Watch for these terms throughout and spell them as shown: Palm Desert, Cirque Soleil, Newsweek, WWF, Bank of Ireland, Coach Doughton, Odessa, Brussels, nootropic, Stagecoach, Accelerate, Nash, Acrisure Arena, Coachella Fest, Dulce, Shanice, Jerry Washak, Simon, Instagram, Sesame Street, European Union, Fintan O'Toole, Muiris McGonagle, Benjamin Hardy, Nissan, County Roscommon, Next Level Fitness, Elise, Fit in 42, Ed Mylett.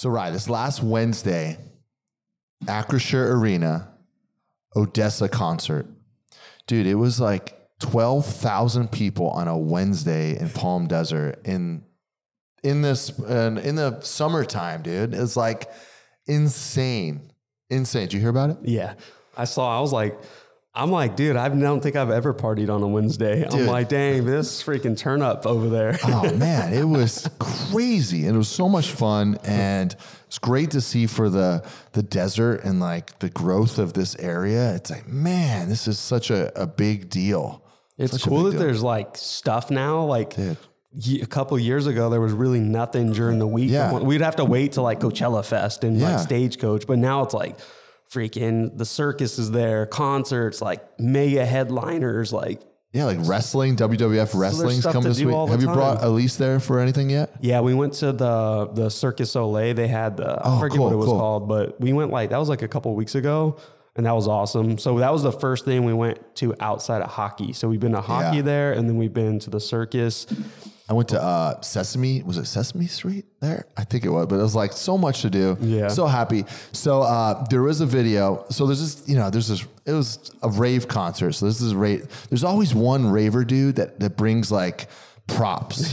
So, Ryan, this last Wednesday, Acrisure Arena, Odessa concert. Dude, it was like 12,000 people on a Wednesday in Palm Desert in the summertime, dude. It's like insane. Insane. Did you hear about it? Yeah. I was like, dude, I don't think I've ever partied on a Wednesday. Dude. I'm like, dang, this freaking turn up over there. Oh, man, it was crazy. And it was so much fun. And it's great to see for the desert and like the growth of this area. It's like, man, this is such a big deal. It's cool that there's like stuff now. Like a couple of years ago, there was really nothing during the week. Yeah. We'd have to wait till like Coachella Fest and like Stagecoach. But now it's like, freaking the circus is there, concerts, like mega headliners, like wrestling, WWF wrestling's coming this week. Have you brought Elise there for anything yet? Yeah, we went to the Cirque Soleil. They had the I forget what it was called, but we went like that was like a couple of weeks ago, and that was awesome. So that was the first thing we went to outside of hockey. So we've been to hockey there, and then we've been to the circus. I went to Sesame Street there? I think it was, but it was like so much to do. Yeah. So happy. So there was a video. So there's this, it was a rave concert. So there's always one raver dude that brings like props.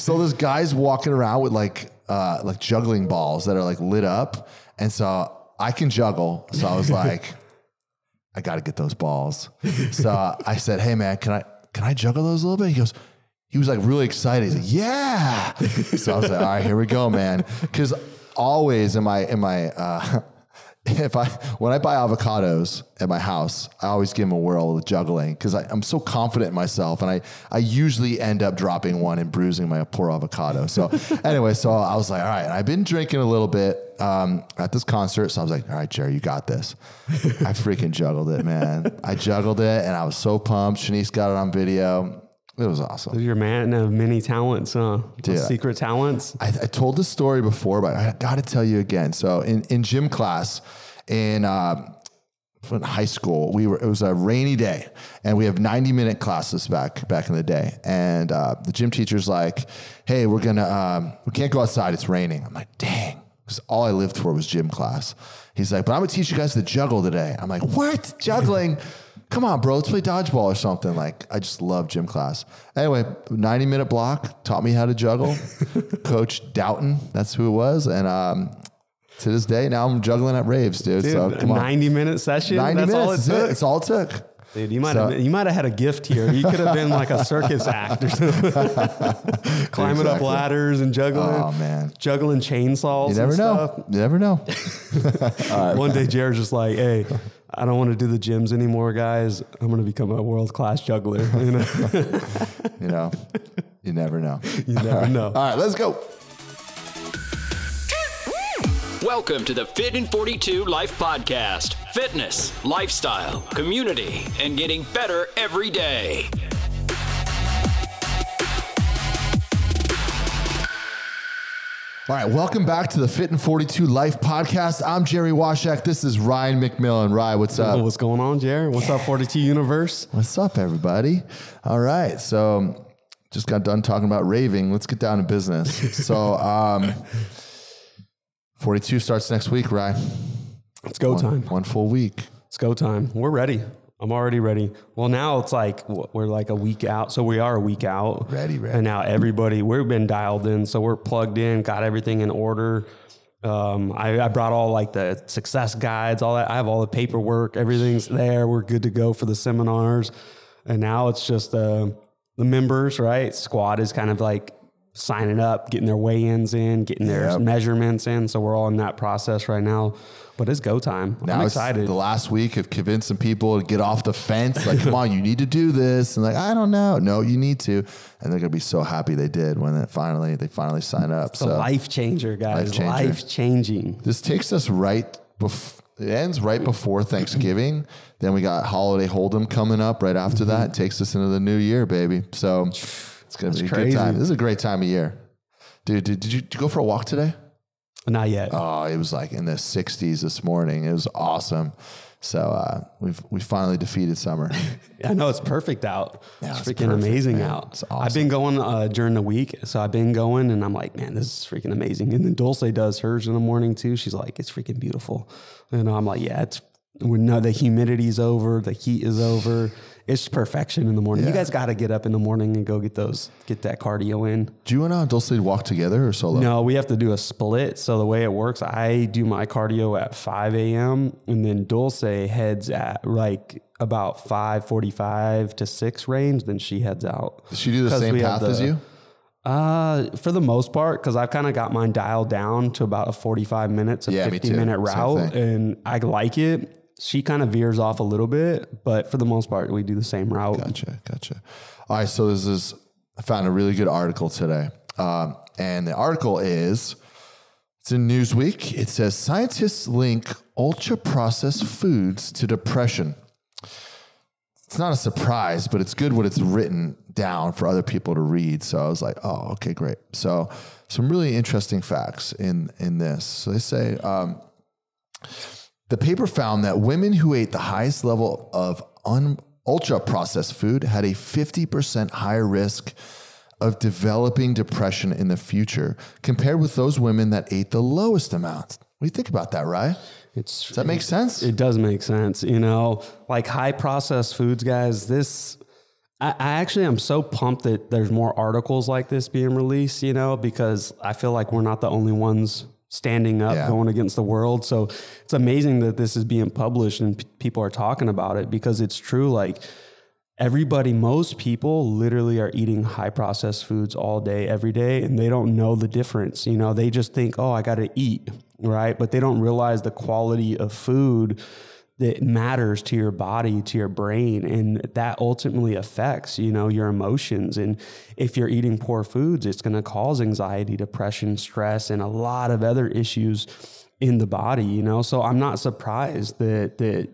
so there's guys walking around with like juggling balls that are like lit up. And so I can juggle. So I was like, I got to get those balls. So I said, hey man, can I juggle those a little bit? He goes, he was like really excited. He's like, yeah. So I was like, all right, here we go, man. Because always when I buy avocados at my house, I always give them a whirl with juggling because I'm so confident in myself. And I usually end up dropping one and bruising my poor avocado. So anyway, so I was like, all right, I've been drinking a little bit at this concert. So I was like, all right, Jerry, you got this. I freaking juggled it, man. I juggled it and I was so pumped. Shanice got it on video. It was awesome. You're a man of many talents, huh? Dude, secret talents. I told this story before, but I got to tell you again. So in gym class in high school, it was a rainy day, and we have 90-minute classes back in the day. And the gym teacher's like, "Hey, we're gonna we can't go outside. It's raining." I'm like, "Dang." Because all I lived for was gym class. He's like, "But I'm gonna teach you guys to juggle today." I'm like, "What? Juggling?" Come on, bro, let's play dodgeball or something. Like, I just love gym class. Anyway, 90-minute block taught me how to juggle. Coach Doughton, that's who it was. And to this day, now I'm juggling at raves, dude. So come on. 90-minute session? 90 that's minutes, all it took? It's all it took. Dude, you might have had a gift here. You could have been like a circus act or something. Climbing up ladders and juggling. Oh, man. Juggling chainsaws and stuff. You never know. Right, one day, Jared's just like, hey, I don't want to do the gyms anymore, guys. I'm going to become a world-class juggler. You know? You never know. You never know. All right, let's go. Welcome to the Fit in 42 Life Podcast. Fitness, lifestyle, community, and getting better every day. All right, welcome back to the Fit in 42 Life Podcast. I'm Jerry Washak. This is Ryan McMillan. Ryan, what's up? What's going on, Jerry? What's up, 42 Universe? What's up, everybody? All right, so just got done talking about raving. Let's get down to business. So 42 starts next week, Ryan. It's go time. One full week. It's go time. We're ready. I'm already ready. Well, now it's like we're like a week out. So we are a week out. Ready. And now we've been dialed in. So we're plugged in, got everything in order. I brought all like the success guides, all that. I have all the paperwork. Everything's there. We're good to go for the seminars. And now it's just the members, right? Squad is kind of like signing up, getting their weigh-ins in, getting their measurements in. So we're all in that process right now. But it's go time. Now I'm excited. It's the last week of convincing people to get off the fence. Like, come on, you need to do this. And like, I don't know. No, you need to. And they're going to be so happy they did when they finally sign up. It's a life changer, guys. Life changing. This takes us right before. It ends right before Thanksgiving. Then we got Holiday Hold'em coming up right after that. It takes us into the new year, baby. So it's going to be a good time. This is a great time of year. Dude, did you go for a walk today? Not yet. Oh, it was like in the 60s this morning. It was awesome. So we finally defeated summer. I know, it's perfect out. Yeah, it's freaking perfect, amazing, man. Out. It's awesome. I've been going during the week, so I've been going, and I'm like, man, this is freaking amazing. And then Dulce does hers in the morning too. She's like, it's freaking beautiful. And I'm like, yeah, it's. No, the humidity's over. The heat is over. It's perfection in the morning. Yeah. You guys got to get up in the morning and go get that cardio in. Do you and Dulce walk together or solo? No, we have to do a split. So the way it works, I do my cardio at 5 a.m. and then Dulce heads at like about 5:45 to 6 range. Then she heads out. Does she do the same path as you? For the most part, because I've kind of got mine dialed down to about a 45 minutes, a 50-minute route, and I like it. She kind of veers off a little bit, but for the most part, we do the same route. Gotcha. All right, so I found a really good article today. And the article it's in Newsweek. It says, scientists link ultra-processed foods to depression. It's not a surprise, but it's good when it's written down for other people to read. So I was like, oh, okay, great. So some really interesting facts in this. So they say... the paper found that women who ate the highest level of ultra-processed food had a 50% higher risk of developing depression in the future compared with those women that ate the lowest amount. What do you think about that, Ryan? Does that make sense? It does make sense. You know, like high-processed foods, guys, I actually am so pumped that there's more articles like this being released, you know, because I feel like we're not the only ones standing up, going against the world. So it's amazing that this is being published and people are talking about it, because it's true. Like most people literally are eating high processed foods all day, every day, and they don't know the difference. You know, they just think, oh, I got to eat, right? But they don't realize the quality of food that matters to your body, to your brain, and that ultimately affects, you know, your emotions. And if you're eating poor foods, it's going to cause anxiety, depression, stress, and a lot of other issues in the body, you know? So I'm not surprised that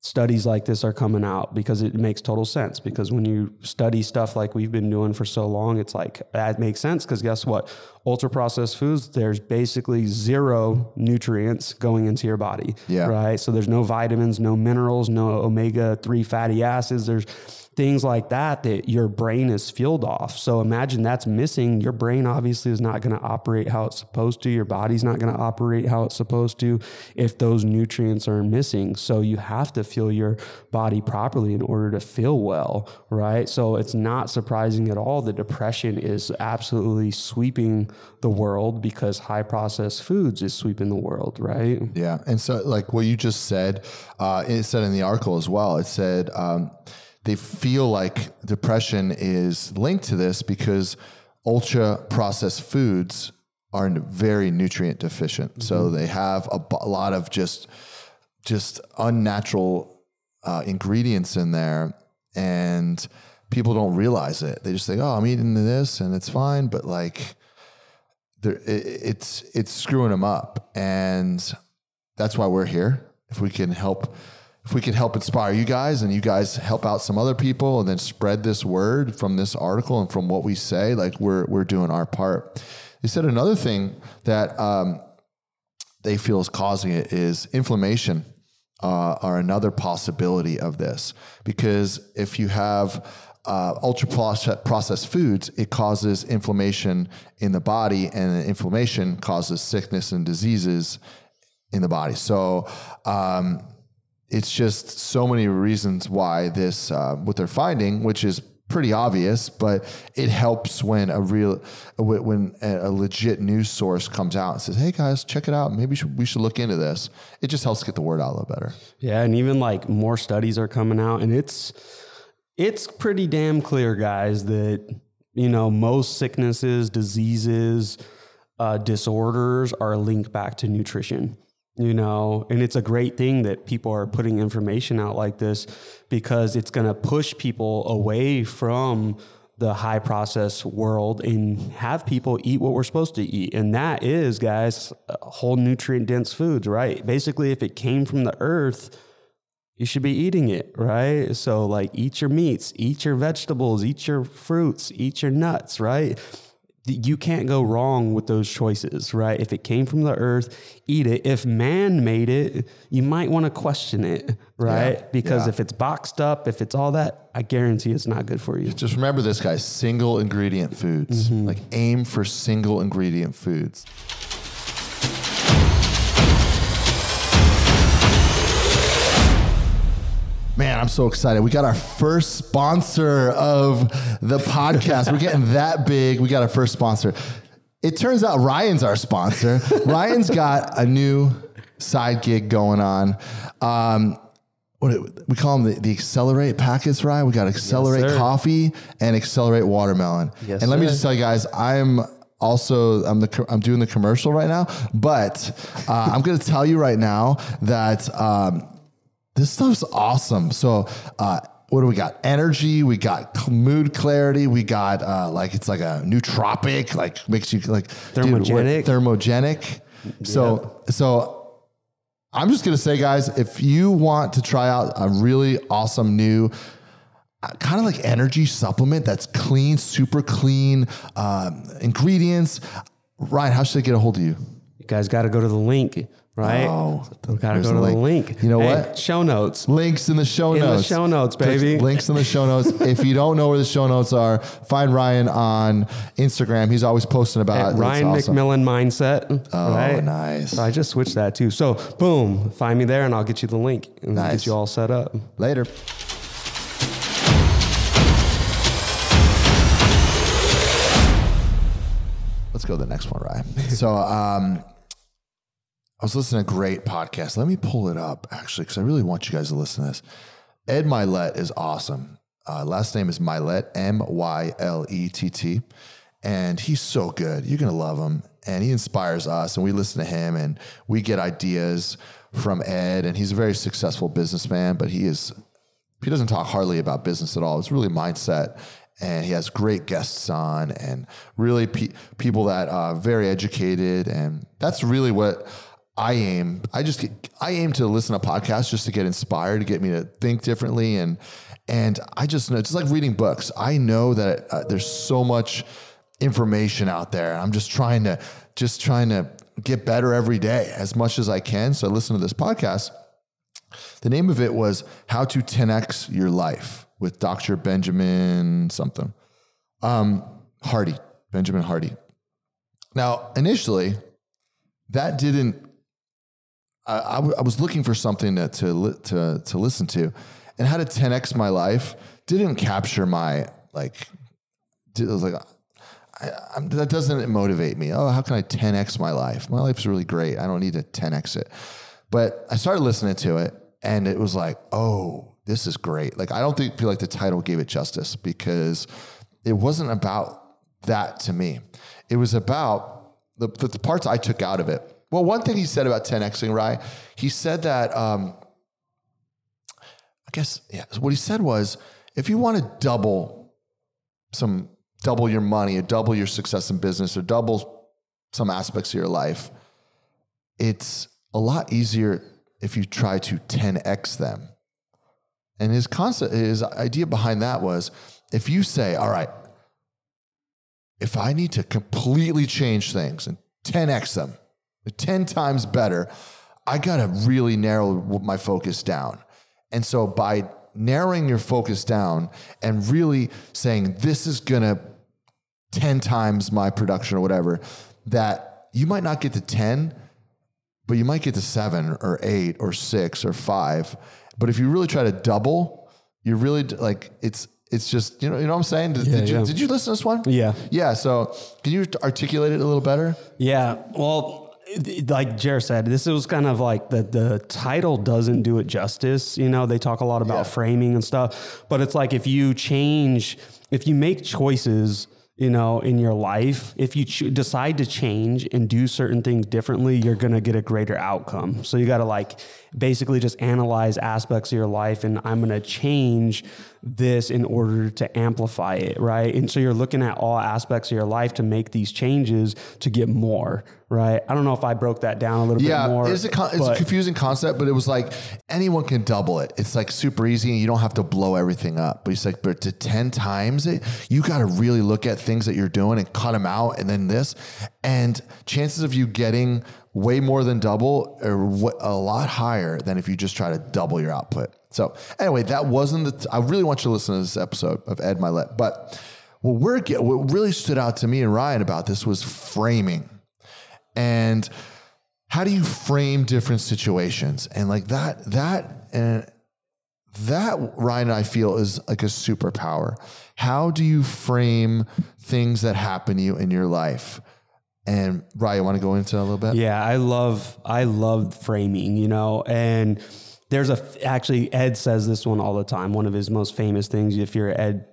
studies like this are coming out, because it makes total sense. Because when you study stuff like we've been doing for so long, it's like, that makes sense, because guess what? Ultra-processed foods, there's basically zero nutrients going into your body, right? So there's no vitamins, no minerals, no omega-3 fatty acids. There's things like that your brain is fueled off. So imagine that's missing. Your brain obviously is not going to operate how it's supposed to. Your body's not going to operate how it's supposed to if those nutrients are missing. So you have to fuel your body properly in order to feel well, right? So it's not surprising at all that depression is absolutely sweeping the world, because high processed foods is sweeping the world, right? Yeah. And so like what you just said, it said in the article as well, it said they feel like depression is linked to this because ultra processed foods are very nutrient deficient. Mm-hmm. So they have a lot of just unnatural ingredients in there, and people don't realize it. They just think, oh, I'm eating this and it's fine. But like, it's screwing them up, and that's why we're here. If we can help inspire you guys, and you guys help out some other people, and then spread this word from this article and from what we say, like we're doing our part. They said another thing that they feel is causing it is inflammation, are another possibility of this, because if you have ultra-processed foods, it causes inflammation in the body, and inflammation causes sickness and diseases in the body. So it's just so many reasons why this, what they're finding, which is pretty obvious, but it helps when a legit news source comes out and says, hey guys, check it out. Maybe we should look into this. It just helps get the word out a little better. Yeah. And even like more studies are coming out, and it's pretty damn clear, guys, that, you know, most sicknesses, diseases, disorders are linked back to nutrition, you know, and it's a great thing that people are putting information out like this, because it's going to push people away from the high process world and have people eat what we're supposed to eat. And that is, guys, whole nutrient dense foods, right? Basically, if it came from the earth, you should be eating it, right? So like, eat your meats, eat your vegetables, eat your fruits, eat your nuts, right? you can't go wrong with those choices, right? If it came from the earth, eat it. If man made it, you might want to question it, right? Yeah, because if it's boxed up, if it's all that, I guarantee it's not good for you. Just remember this, guys, single ingredient foods. Mm-hmm. Like aim for single ingredient foods. Man, I'm so excited. We got our first sponsor of the podcast. We're getting that big. We got our first sponsor. It turns out Ryan's our sponsor. Ryan's got a new side gig going on. We call them the Accelerate packets, Ryan. We got Accelerate Coffee and Accelerate Watermelon. Yes, and let me just tell you guys, I'm doing the commercial right now, but I'm going to tell you right now that... this stuff's awesome. So, what do we got? Energy. We got mood clarity. We got it's like a nootropic, like makes you like thermogenic. Yeah. So I'm just gonna say, guys, if you want to try out a really awesome new kind of like energy supplement that's clean, super clean ingredients, Ryan, how should I get a hold of you? You guys got to go to the link. Right? Oh, we gotta go to the link. You know what? Show notes. Links in the show notes. In the show notes, baby. Links in the show notes. If you don't know where the show notes are, find Ryan on Instagram. He's always posting about it. Ryan McMillan Mindset. Oh, right? Nice. So I just switched that too. So boom, find me there and I'll get you the link and get you all set up. Later. Let's go to the next one, Ryan. So, I was listening to a great podcast. Let me pull it up, actually, because I really want you guys to listen to this. Ed Mylett is awesome. Last name is Mylett, M-Y-L-E-T-T. And he's so good. You're going to love him. And he inspires us, and we listen to him, and we get ideas from Ed. And he's a very successful businessman, but he doesn't talk hardly about business at all. It's really mindset. And he has great guests on and really people that are very educated. And that's really what... I aim to listen to podcasts just to get inspired, to get me to think differently. And I just know, it's like reading books. I know that there's so much information out there. I'm just trying to get better every day as much as I can. So I listened to this podcast. The name of it was How to 10X Your Life with Dr. Benjamin something. Benjamin Hardy. Now, initially that didn't, I was looking for something to listen to, and how to 10X my life didn't capture my that doesn't motivate me. Oh, how can I 10X my life? My life's really great. I don't need to 10X it. But I started listening to it, and it was like, oh, this is great. Like, I don't feel like the title gave it justice, because it wasn't about that to me. It was about the parts I took out of it. Well, one thing he said about 10Xing, right? He said that, what he said was, if you want to double your money or double your success in business or double some aspects of your life, it's a lot easier if you try to 10X them. And his idea behind that was, if you say, all right, if I need to completely change things and 10X them, 10 times better, I got to really narrow my focus down. And so by narrowing your focus down and really saying, this is going to 10 times my production or whatever, that you might not get to 10, but you might get to 7 or 8 or 6 or 5. But if you really try to double, you're really like, it's just, you know what I'm saying? Did you listen to this one? Yeah. Yeah. So can you articulate it a little better? Yeah. Well, like Jer said, this was kind of like the title doesn't do it justice. You know, they talk a lot about framing and stuff, but it's like, if you make choices, in your life, if you decide to change and do certain things differently, you're going to get a greater outcome. So you got to basically just analyze aspects of your life, and I'm going to change this in order to amplify it, right? And so you're looking at all aspects of your life to make these changes to get more, right? I don't know if I broke that down a little bit more. Yeah, it's a confusing concept, but it was like anyone can double it. It's like super easy and you don't have to blow everything up. But it's like, but to 10 times it, you got to really look at things that you're doing and cut them out and then this. And chances of you getting way more than double are a lot higher than if you just try to double your output. So anyway, that wasn't I really want you to listen to this episode of Ed Mylett. But what really stood out to me and Ryan about this was framing. And how do you frame different situations? And like that Ryan and I feel is like a superpower. How do you frame things that happen to you in your life? And Ryan, you want to go into it a little bit? Yeah, I love framing, you know, and there's actually Ed says this one all the time. One of his most famous things, if you're an Ed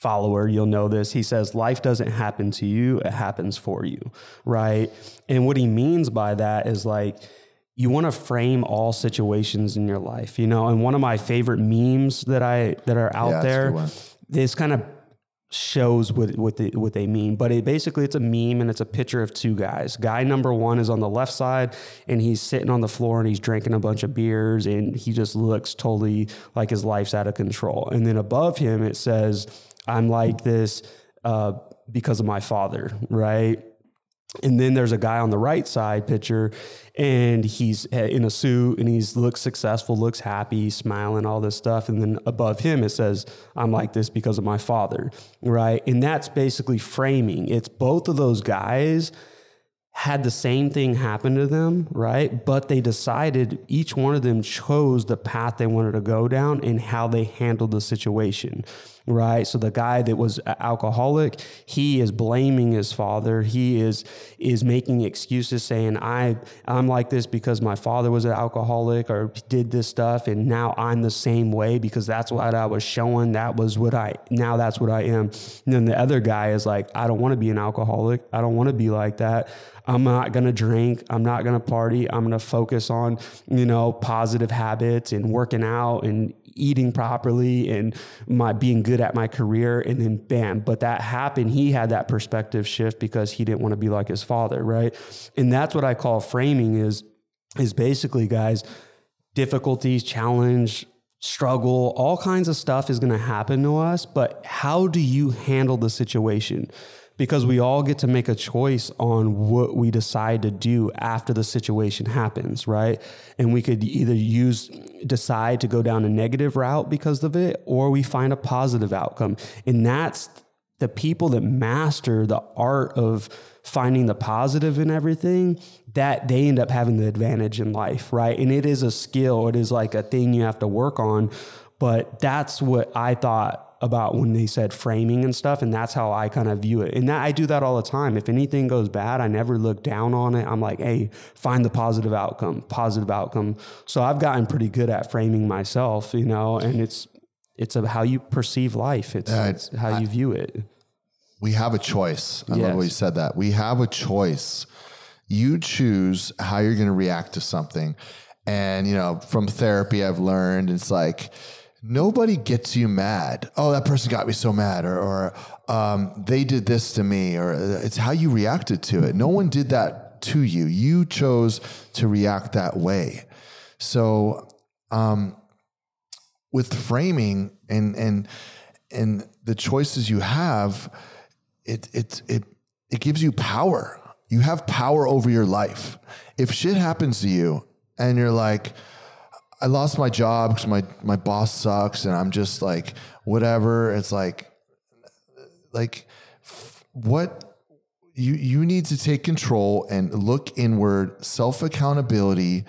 follower, you'll know this. He says, life doesn't happen to you, it happens for you, right? And what he means by that is like, you want to frame all situations in your life, you know? And one of my favorite memes that are out there, this kind of shows what they mean, but it's a meme and it's a picture of two guys. Guy number one is on the left side and he's sitting on the floor and he's drinking a bunch of beers and he just looks totally like his life's out of control. And then above him, it says, I'm like this because of my father, right? And then there's a guy on the right side picture and he's in a suit and he looks successful, looks happy, smiling, all this stuff. And then above him, it says, I'm like this because of my father, right? And that's basically framing. It's both of those guys had the same thing happen to them, right? But they decided, each one of them chose the path they wanted to go down and how they handled the situation, right? So the guy that was alcoholic, he is blaming his father. He is making excuses saying, I'm like this because my father was an alcoholic or did this stuff. And now I'm the same way because that's what I was showing. Now that's what I am. And then the other guy is like, I don't want to be an alcoholic. I don't want to be like that. I'm not going to drink. I'm not going to party. I'm going to focus on, you know, positive habits and working out and eating properly and my being good at my career. And then bam, but that happened. He had that perspective shift because he didn't want to be like his father. Right. And that's what I call framing is basically, guys, difficulties, challenge, struggle, all kinds of stuff is going to happen to us. But how do you handle the situation? Because we all get to make a choice on what we decide to do after the situation happens, right? And we could either decide to go down a negative route because of it, or we find a positive outcome. And that's the people that master the art of finding the positive in everything, that they end up having the advantage in life, right? And it is a skill. It is like a thing you have to work on. But that's what I thought about when they said framing and stuff. And that's how I kind of view it. And that, I do that all the time. If anything goes bad, I never look down on it. I'm like, hey, find the positive outcome. So I've gotten pretty good at framing myself, you know, and it's how you perceive life. It's how you view it. We have a choice. I love what you said that. We have a choice. You choose how you're going to react to something. And, you know, from therapy, I've learned it's like, nobody gets you mad. Oh, that person got me so mad, or they did this to me, or it's how you reacted to it. No one did that to you. You chose to react that way. So, with framing and the choices you have, it gives you power. You have power over your life. If shit happens to you and you're like, I lost my job because my boss sucks and I'm just like, whatever. It's what you need to take control and look inward, self-accountability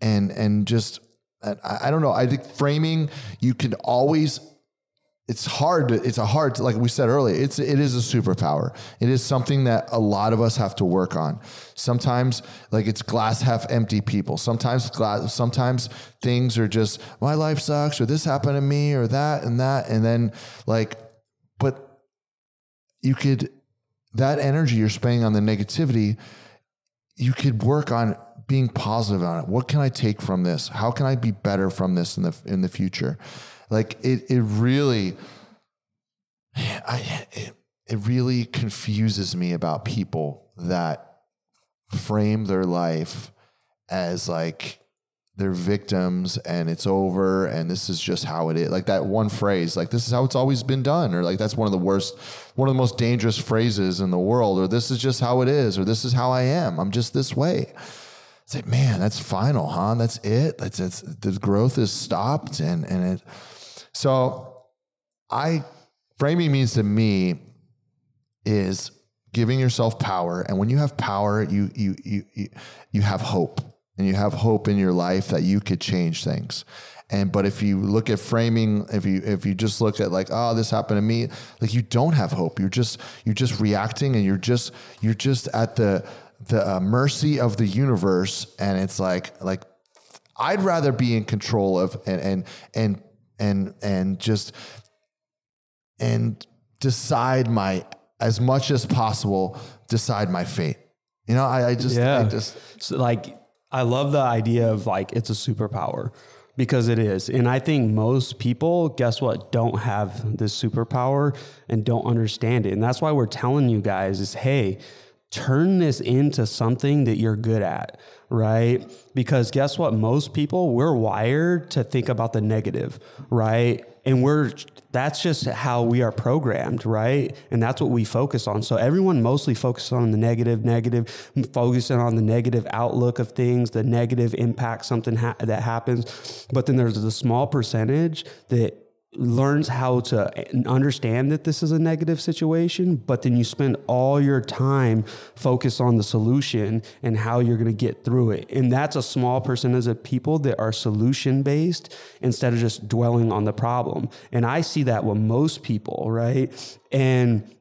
and just, I don't know. I think framing, you can always, it's hard, like we said earlier, it is a superpower. It is something that a lot of us have to work on. Sometimes like it's glass half empty people. Sometimes things are just, my life sucks or this happened to me or that. And then but you could, that energy you're spending on the negativity, you could work on being positive on it. What can I take from this? How can I be better from this in the future? Like it really confuses me about people that frame their life as like they're victims and it's over and this is just how it is. Like that one phrase, like this is how it's always been done, or like that's one of the most dangerous phrases in the world, or this is just how it is, or this is how I am. I'm just this way. It's like, man, that's final, huh? That's it. That's the growth is stopped. And it, so framing means to me is giving yourself power. And when you have power, you have hope, and you have hope in your life that you could change things. But if you look at framing, if you just look at like, oh, this happened to me, like you don't have hope. You're just reacting, and you're just at the mercy of the universe. And it's like I'd rather be in control of and decide my fate. You know, I love the idea of like, it's a superpower, because it is. And I think most people, guess what, don't have this superpower and don't understand it. And that's why we're telling you guys is, hey, turn this into something that you're good at, right? Because guess what? Most people, we're wired to think about the negative, right? And that's just how we are programmed, right? And that's what we focus on. So everyone mostly focuses on the negative, focusing on the negative outlook of things, the negative impact, something that happens. But then there's the small percentage that learns how to understand that this is a negative situation, but then you spend all your time focused on the solution and how you're going to get through it. And that's a small percentage of people that are solution based instead of just dwelling on the problem. And I see that with most people, right? And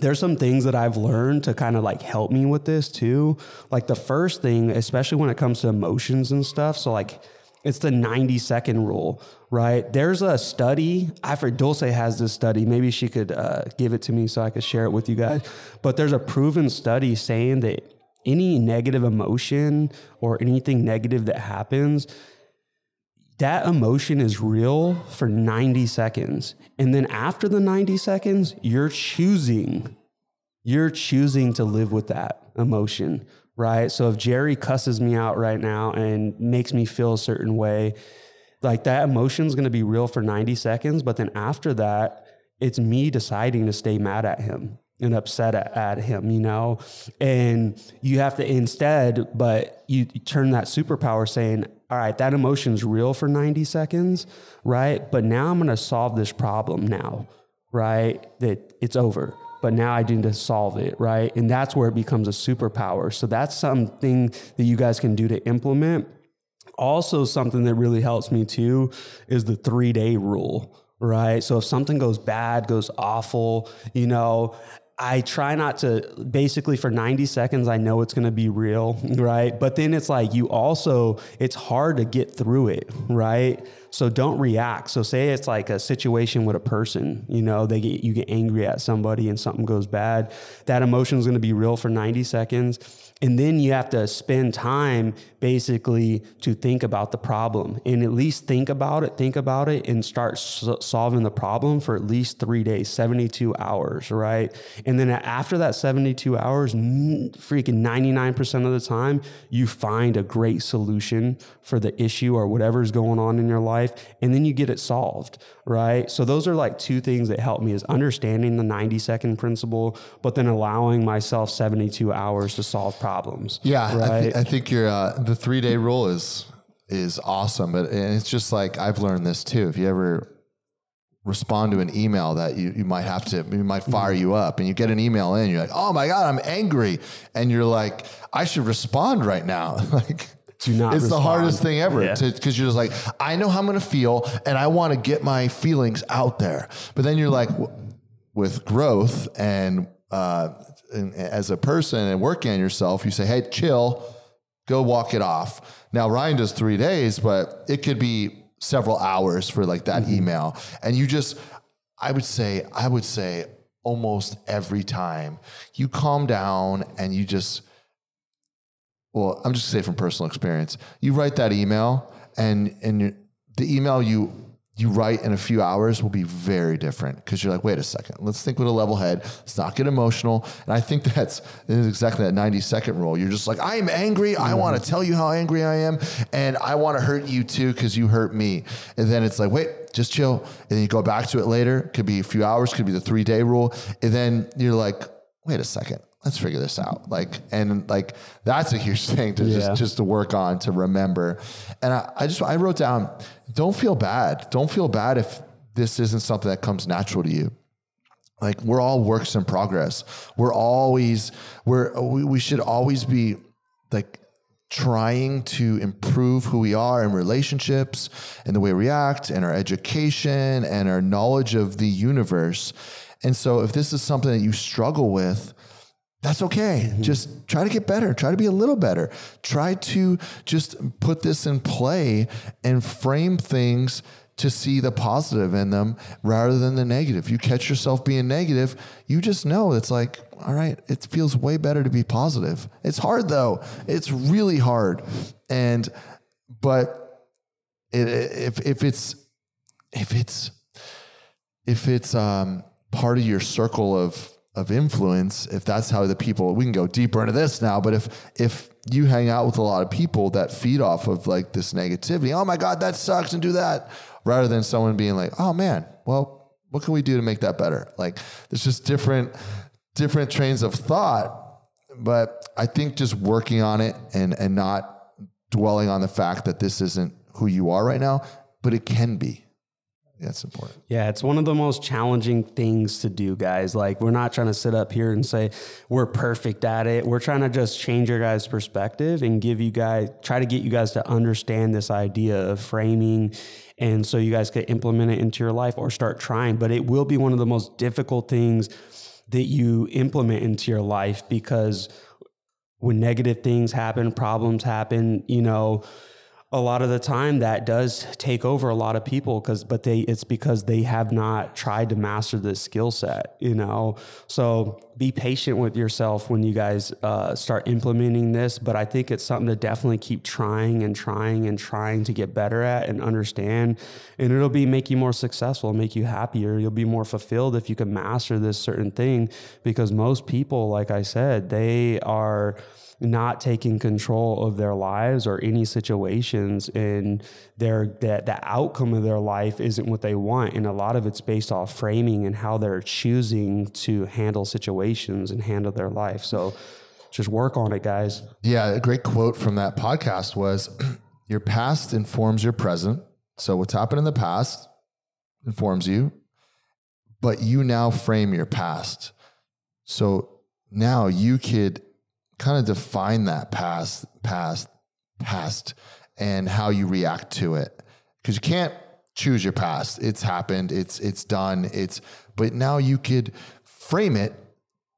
there's some things that I've learned to kind of like help me with this too. Like the first thing, especially when it comes to emotions and stuff. So like, it's the 90-second rule, right? There's a study. I forget, Dulce has this study. Maybe she could give it to me so I could share it with you guys. But there's a proven study saying that any negative emotion or anything negative that happens, that emotion is real for 90 seconds. And then after the 90 seconds, you're choosing to live with that emotion, right? So if Jerry cusses me out right now and makes me feel a certain way, like that emotion's going to be real for 90 seconds. But then after that, it's me deciding to stay mad at him and upset at him, you know? And you have to instead, but you turn that superpower saying, all right, that emotion's real for 90 seconds, right? But now I'm going to solve this problem now, right? That it's over. But now I need to solve it, right? And that's where it becomes a superpower. So that's something that you guys can do to implement. Also, something that really helps me too is the 3-day rule, right? So if something goes bad, goes awful, you know, I try not to, basically for 90 seconds, I know it's going to be real, right? But then it's like you also, it's hard to get through it, right? So don't react. So say it's like a situation with a person, you know, you get angry at somebody and something goes bad. That emotion is going to be real for 90 seconds. And then you have to spend time basically to think about the problem and at least think about it and start solving the problem for at least 3 days, 72 hours, right? And then after that 72 hours, freaking 99% of the time, you find a great solution for the issue or whatever's going on in your life, and then you get it solved, right? So those are like two things that help me is understanding the 90-second principle, but then allowing myself 72 hours to solve problems. Yeah, right? I think your the 3-day rule is awesome, and it's just like I've learned this too. If you ever respond to an email that you might fire you up, and you get an email in, you're like, oh my God, I'm angry, and you're like, I should respond right now. Like, do not. It's respond. The hardest thing ever because you're just like, I know how I'm going to feel, and I want to get my feelings out there. But then you're like, with growth and as a person and working on yourself, you say, hey, chill, go walk it off. Now, Ryan does 3 days, but it could be several hours for like that email. And you just, I would say almost every time you calm down and you just, well, I'm just saying from personal experience, you write that email and the email you you write in a few hours will be very different, because you're like, wait a second, let's think with a level head. Let's not get emotional. And I think that's exactly that 90-second rule. You're just like, I am angry. I want to tell you how angry I am. And I want to hurt you too, because you hurt me. And then it's like, wait, just chill. And then you go back to it later. Could be a few hours, could be the 3-day rule. And then you're like, wait a second, let's figure this out. And that's a huge thing to just to work on, to remember. And I wrote down, don't feel bad. Don't feel bad if this isn't something that comes natural to you. Like, we're all works in progress. We should always be like trying to improve who we are in relationships and the way we act and our education and our knowledge of the universe. And so if this is something that you struggle with, that's okay. Mm-hmm. Just try to get better. Try to be a little better. Try to just put this in play and frame things to see the positive in them rather than the negative. You catch yourself being negative, you just know it's like, all right, it feels way better to be positive. It's hard though. It's really hard. But if it's part of your circle of influence, if that's how the people, we can go deeper into this now, but if you hang out with a lot of people that feed off of like this negativity, oh my God, that sucks, and do that, rather than someone being like, oh man, well, what can we do to make that better? Like, there's just different trains of thought, but I think just working on it and not dwelling on the fact that this isn't who you are right now, but it can be. That's important. Yeah, it's one of the most challenging things to do, guys. Like, we're not trying to sit up here and say we're perfect at it. We're trying to just change your guys' perspective and try to get you guys to understand this idea of framing, and so you guys could implement it into your life or start trying. But it will be one of the most difficult things that you implement into your life, because when negative things happen, problems happen, a lot of the time that does take over a lot of people it's because they have not tried to master this skill set, So be patient with yourself when you guys start implementing this. But I think it's something to definitely keep trying to get better at and understand. And it'll make you more successful, make you happier. You'll be more fulfilled if you can master this certain thing, because most people, like I said, they are not taking control of their lives or any situations, and the outcome of their life isn't what they want. And a lot of it's based off framing and how they're choosing to handle situations and handle their life. So just work on it, guys. Yeah. A great quote from that podcast was, your past informs your present. So what's happened in the past informs you, but you now frame your past. So now you could kind of define that past and how you react to it. Because you can't choose your past. It's happened. It's done. But now you could frame it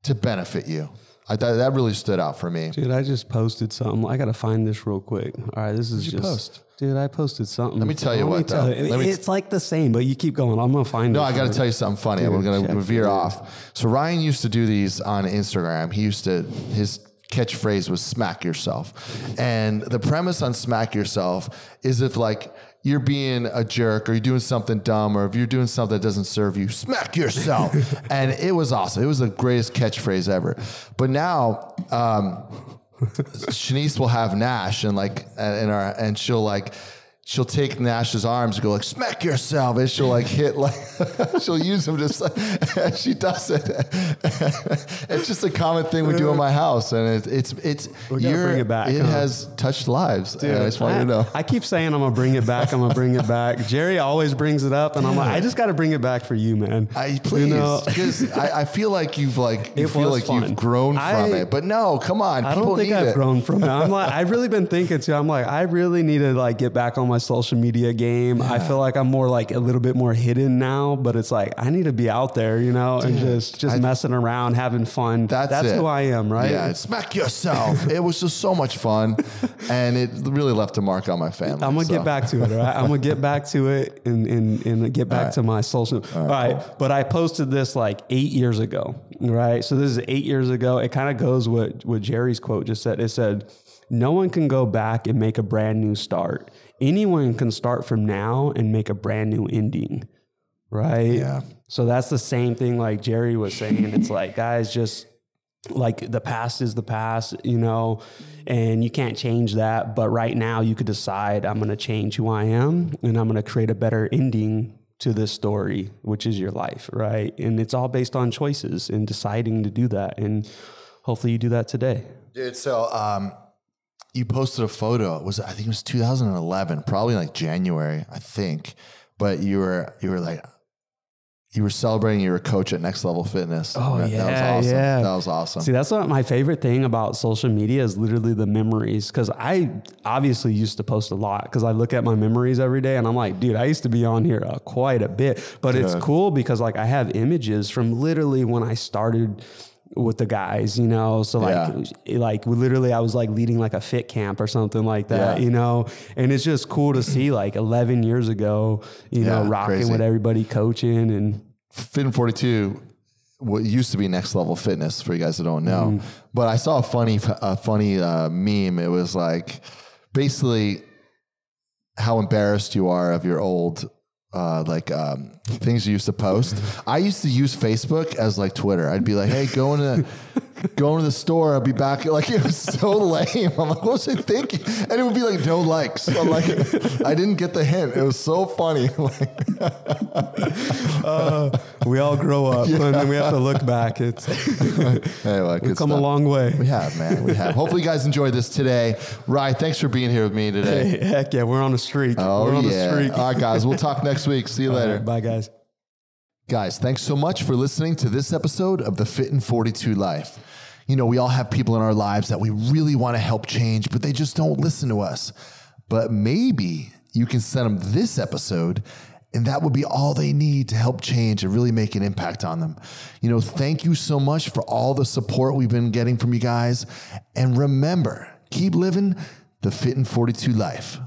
to benefit you. I thought that really stood out for me. Dude, I just posted something. I got to find this real quick. All right, this is just... Post? Dude, I posted something. Let me tell you what, though. It's like the same, but you keep going. I'm going to find it. No, I got to tell you something funny. We're going to veer off. So Ryan used to do these on Instagram. His catchphrase was smack yourself. And the premise on smack yourself is if like you're being a jerk or you're doing something dumb, or if you're doing something that doesn't serve you, smack yourself. And it was awesome. It was the greatest catchphrase ever. But now, Shanice will have Nash and she'll like, she'll take Nash's arms and go like, smack yourself. And she'll like hit, like she'll use him just like, and she does it. It's just a common thing we do in my house. And it has touched lives. Dude, I just want you to know. I keep saying, I'm going to bring it back. Jerry always brings it up. And I'm like, I just got to bring it back for you, man. Because I feel like you've grown from it, but no, come on. I don't think I've grown from it. I'm like, I've really been thinking too. I'm like, I really need to like get back on my social media game. Yeah. I feel like I'm more like a little bit more hidden now, but it's like I need to be out there, Dude, and just messing around, having fun. That's who I am, right? Yeah, smack yourself. It was just so much fun, and it really left a mark on my family. I'm gonna get back to it. All right? I'm gonna get back to it and get back to my social. All right. Cool. But I posted this like 8 years ago, right? So this is 8 years ago. It kind of goes with what Jerry's quote just said. It said, "No one can go back and make a brand new start. Any anyone can start from now and make a brand new ending, right? Yeah. So that's the same thing like Jerry was saying. It's like, guys, just like the past is the past, you know, and you can't change that. But right now you could decide, I'm going to change who I am and I'm going to create a better ending to this story, which is your life, right? And it's all based on choices and deciding to do that. And hopefully you do that today. Dude, so you posted a photo. Was I think it was 2011, probably like January, I think. But you were like, you were celebrating. You were a coach at Next Level Fitness. Oh, that, yeah, that was awesome. Yeah. That was awesome. See, that's what my favorite thing about social media is literally the memories. Because I obviously used to post a lot because I look at my memories every day and I'm like, dude, I used to be on here quite a bit. But It's cool because like I have images from literally when I started with the guys, you know, so like literally I was like leading like a fit camp or something like that, you know, and it's just cool to see like 11 years ago, you know, rocking crazy with everybody, coaching. And Fit in 42, what used to be Next Level Fitness for you guys that don't know, but I saw a funny meme. It was like basically how embarrassed you are of your old things you used to post. I used to use Facebook as like Twitter. I'd be like, hey, going to the store, I'll be back. Like, it was so lame. I'm like, what was I thinking? And it would be like, no likes. I'm like, I didn't get the hint. It was so funny. Like, we all grow up and then we have to look back. It's we've come a long way. We have, man. We have. Hopefully you guys enjoyed this today. Ryan, thanks for being here with me today. Hey, heck yeah. We're on a streak. All right, guys. We'll talk next week. See you later. Right, bye, guys. Guys, thanks so much for listening to this episode of the Fit in 42 Life. You know, we all have people in our lives that we really want to help change, but they just don't listen to us. But maybe you can send them this episode, and that would be all they need to help change and really make an impact on them. You know, thank you so much for all the support we've been getting from you guys. And remember, keep living the Fit in 42 Life.